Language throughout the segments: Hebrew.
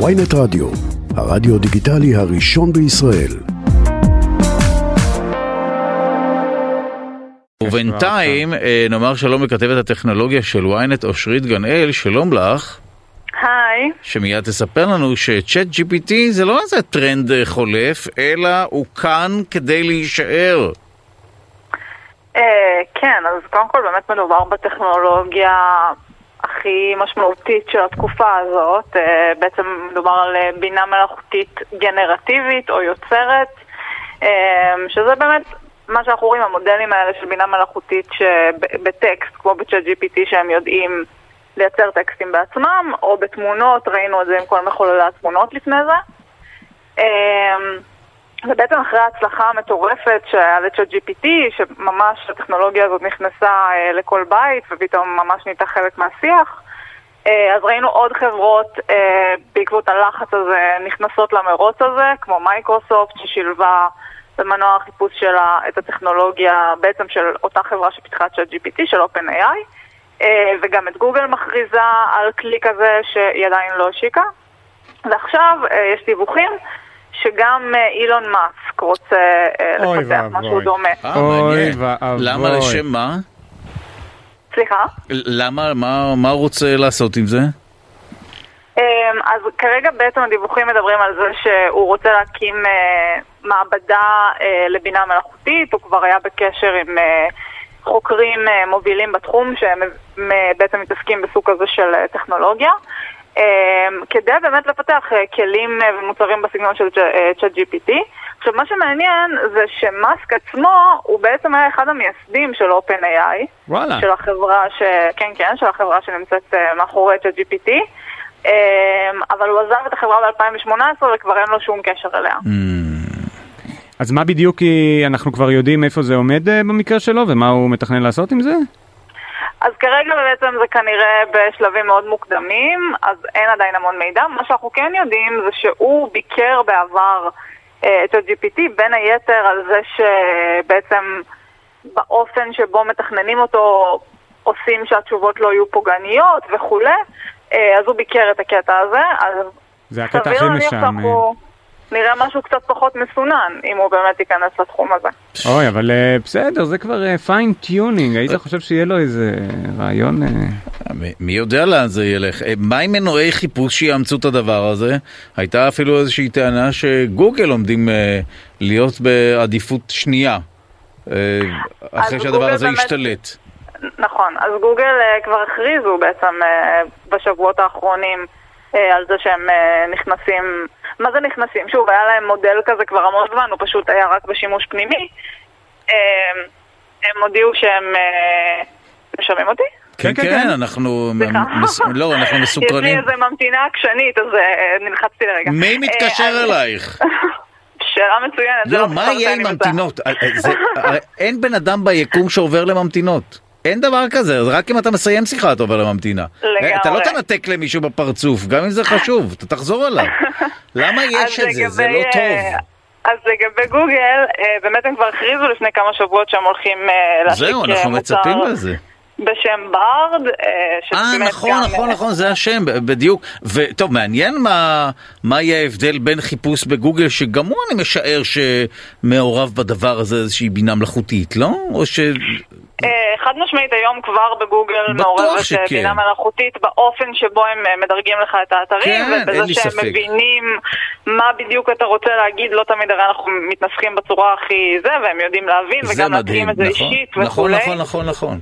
ynet רדיו, הרדיו דיגיטלי הראשון בישראל. ובינתיים נאמר שלום לכתבת הטכנולוגיה של ynet, אושרית גן אל. שלום לך. היי. שמיד תספר לנו ש-ChatGPT זה לא איזה טרנד חולף, אלא הוא כאן כדי להישאר. כן, אז קודם כל באמת מדובר בטכנולוגיה הכי משמעותית של התקופה הזאת. בעצם מדובר על בינה מלאכותית גנרטיבית או יוצרת, שזה באמת מה שאנחנו רואים, המודלים האלה של בינה מלאכותית שבטקסט, כמו ב-ChatGPT, שהם יודעים לייצר טקסטים בעצמם, או בתמונות, ראינו את זה עם כל מחוללי התמונות לפני זה. ובעצם אחרי ההצלחה המטורפת שהיה ל-ChatGPT, שממש הטכנולוגיה הזאת נכנסה לכל בית, ופתאום ממש נהייתה חלק מהשיח, אז ראינו עוד חברות בעקבות הלחץ הזה נכנסות למרוץ הזה, כמו מייקרוסופט, ששילבה במנוע החיפוש שלה את הטכנולוגיה בעצם של אותה חברה שפיתחה את ChatGPT, של OpenAI, וגם את גוגל מכריזה על כלי כזה שהיא עדיין לא השיקה. ועכשיו יש דיווחים שגם אילון מאסק רוצה לפתח משהו דומה. למה, לשם מה? סליחה? למה, מה הוא רוצה לעשות עם זה? אז כרגע בעצם הדיווחים מדברים על זה שהוא רוצה להקים מעבדה לבינה מלאכותית. הוא כבר היה בקשר עם חוקרים מובילים בתחום שהם בעצם מתעסקים בסוג הזה של טכנולוגיה, כדי באמת לפתח כלים ומוצרים בסגנון של ChatGPT. עכשיו, מה שמעניין זה שמאסק עצמו הוא בעצם היה אחד המייסדים של OpenAI, וואלה. של החברה של החברה שנמצאת מאחורי ChatGPT, אבל הוא עזב את החברה ב-2018 וכבר אין לו שום קשר אליה. אז מה בדיוק, כי אנחנו כבר יודעים איפה זה עומד במקרה שלו, ומה הוא מתכנן לעשות עם זה? אז כרגע בעצם זה כנראה בשלבים מאוד מוקדמים, אז אין עדיין המון מידע. מה שאנחנו כן יודעים זה שהוא ביקר בעבר את ה-GPT, בין היתר על זה שבעצם באופן שבו מתכננים אותו עושים שהתשובות לא יהיו פוגעניות וכו'. אז הוא ביקר את הקטע הזה. זה הקטע הכי משם. נראה משהו קצת פחות מסונן, אם הוא באמת ייכנס לתחום הזה. אוי, אבל בסדר, זה כבר פיין-טיונינג. היית חושב שיהיה לו איזה רעיון? מי יודע לאן זה ילך? מה עם מנועי חיפוש שיאמצו את הדבר הזה? הייתה אפילו איזושהי טענה שגוגל עומדים להיות בעדיפות שנייה, אחרי שהדבר הזה ישתלט. נכון, אז גוגל כבר הכריזו בעצם בשבועות האחרונים על זה שהם נכנסים. מה זה נכנסים? שוב, היה להם מודל כזה כבר המון זמן, הוא פשוט היה רק בשימוש פנימי. הם הודיעו שהם... משלמים אותי? כן, כן, אנחנו... לא, אנחנו מסוקרנים. יש לי איזה ממתינה עקשנית, אז נלחצתי לרגע. מי מתקשר אלייך? שאלה מצוינת. לא, מה יהיה עם ממתינות? אין בן אדם ביקום שעובר לממתינות. אין דבר כזה, רק אם אתה מסיים שיחה אתה עובר לממתינה. אתה לא תנתק למישהו בפרצוף, גם אם זה חשוב, אתה תחזור עליו. למה יש את זה? זה לא טוב. אז לגבי גוגל, באמת הם כבר הכריזו לפני כמה שבועות שהם הולכים להשיק מוצר. זהו, אנחנו מצפים לזה. בשם ברד. נכון, זה השם, בדיוק. וטוב, מעניין מה יהיה ההבדל בין חיפוש בגוגל, שגם הוא אני משער שמעורב בדבר הזה איזושהי בינה מלאכותית, לא? או ש... חד משמעית היום כבר בגוגל מעורבת בינה מלאכותית באופן שבו הם מדרגים לך את האתרים, ובזה שהם מבינים מה בדיוק אתה רוצה להגיד. לא תמיד הרי אנחנו מתנסחים בצורה הכי זה, והם יודעים להבין וגם להתאים את זה אישית וכולי. נכון.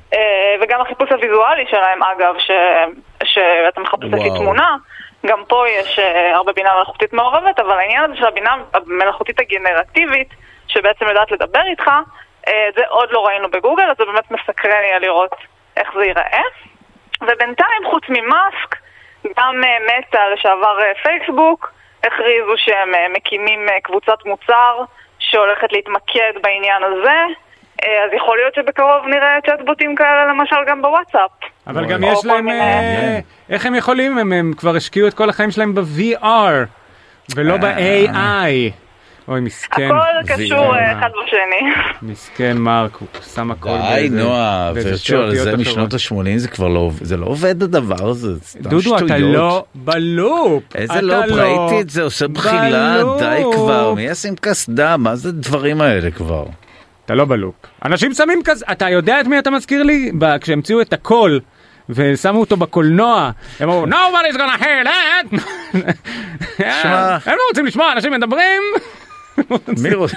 וגם החיפוש הוויזואלי שלהם, אגב, שאתה מחפש לפי תמונה, גם פה יש הרבה בינה מלאכותית מעורבת. אבל העניין הזה של הבינה המלאכותית הגנרטיבית שבעצם יודעת לדבר איתך, זה עוד לא ראינו בגוגל, אז זה באמת מסקרן יהיה לראות איך זה ייראה. ובינתיים, חוץ ממאסק, גם מטה לשעבר פייסבוק, הכריזו שהם מקימים קבוצת מוצר שהולכת להתמקד בעניין הזה, אז יכול להיות שבקרוב נראה צ'אטבוטים כאלה, למשל גם בוואטסאפ. אבל גם יש להם, איך הם יכולים? הם כבר השקיעו את כל החיים שלהם ב-VR, ולא ב-AI. אוי, מסכן. הכל קשור אחד בשני. מסכן מרק, הוא שם הכל. די, נועה, וירצ'ואל, זה משנות ה-80, זה לא עובד הדבר הזה. דודו, אתה לא בלופ. איזה לופ, ראיתי את זה, עושה בחילה, די כבר. מי ישים כסדה, מה זה דברים האלה כבר? אתה לא בלופ. אנשים שמים כזה, אתה יודע את מי אתה מזכיר לי? כשהמציאו את הכל, ושמו אותו בקולנוע, הם אמרו, nobody's gonna hear that! הם לא רוצים לשמוע, אנשים מדברים. מי רוצה?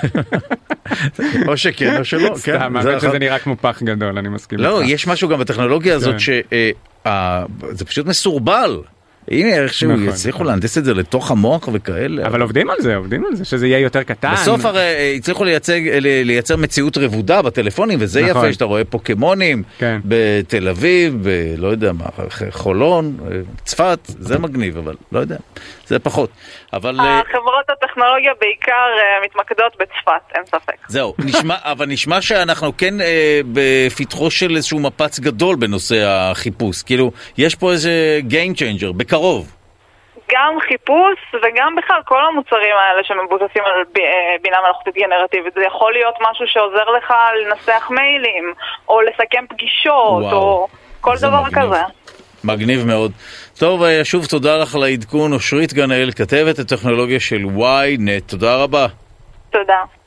או שכן, או שלא. סתם, האמת שזה נראה כמו פח גדול, אני מסכים. לא, יש משהו גם בטכנולוגיה הזאת, שזה פשוט מסורבל. הנה, איך שהוא יצליחו להנדס את זה לתוך המוח וכאלה. אבל עובדים על זה, עובדים על זה, שזה יהיה יותר קטן. בסוף הרי הצליחו לייצר מציאות רבודה בטלפונים, וזה יפה, שאתה רואה פוקמונים בתל אביב, ולא יודע מה, חולון, צפת, זה מגניב, אבל לא יודע, זה פחות. החברות הטכנולוגיה בעיקר מתמקדות בצפת, אין ספק. זהו, אבל נשמע שאנחנו כן בפתחו של איזשהו מפץ גדול בנושא החיפוש, כאילו, יש פה איזה game changer, קרוב. גם חיפוש וגם בכלל כל המוצרים האלה שמבוססים על בינה מלאכותית גנרטיבית, זה יכול להיות משהו שעוזר לך לנסח מיילים או לסכם פגישות או כל דבר כזה. מגניב מאוד. טוב, שוב תודה לך לעדכון, אושרית גן אל, כתבת הטכנולוגיה של ynet. תודה רבה. תודה.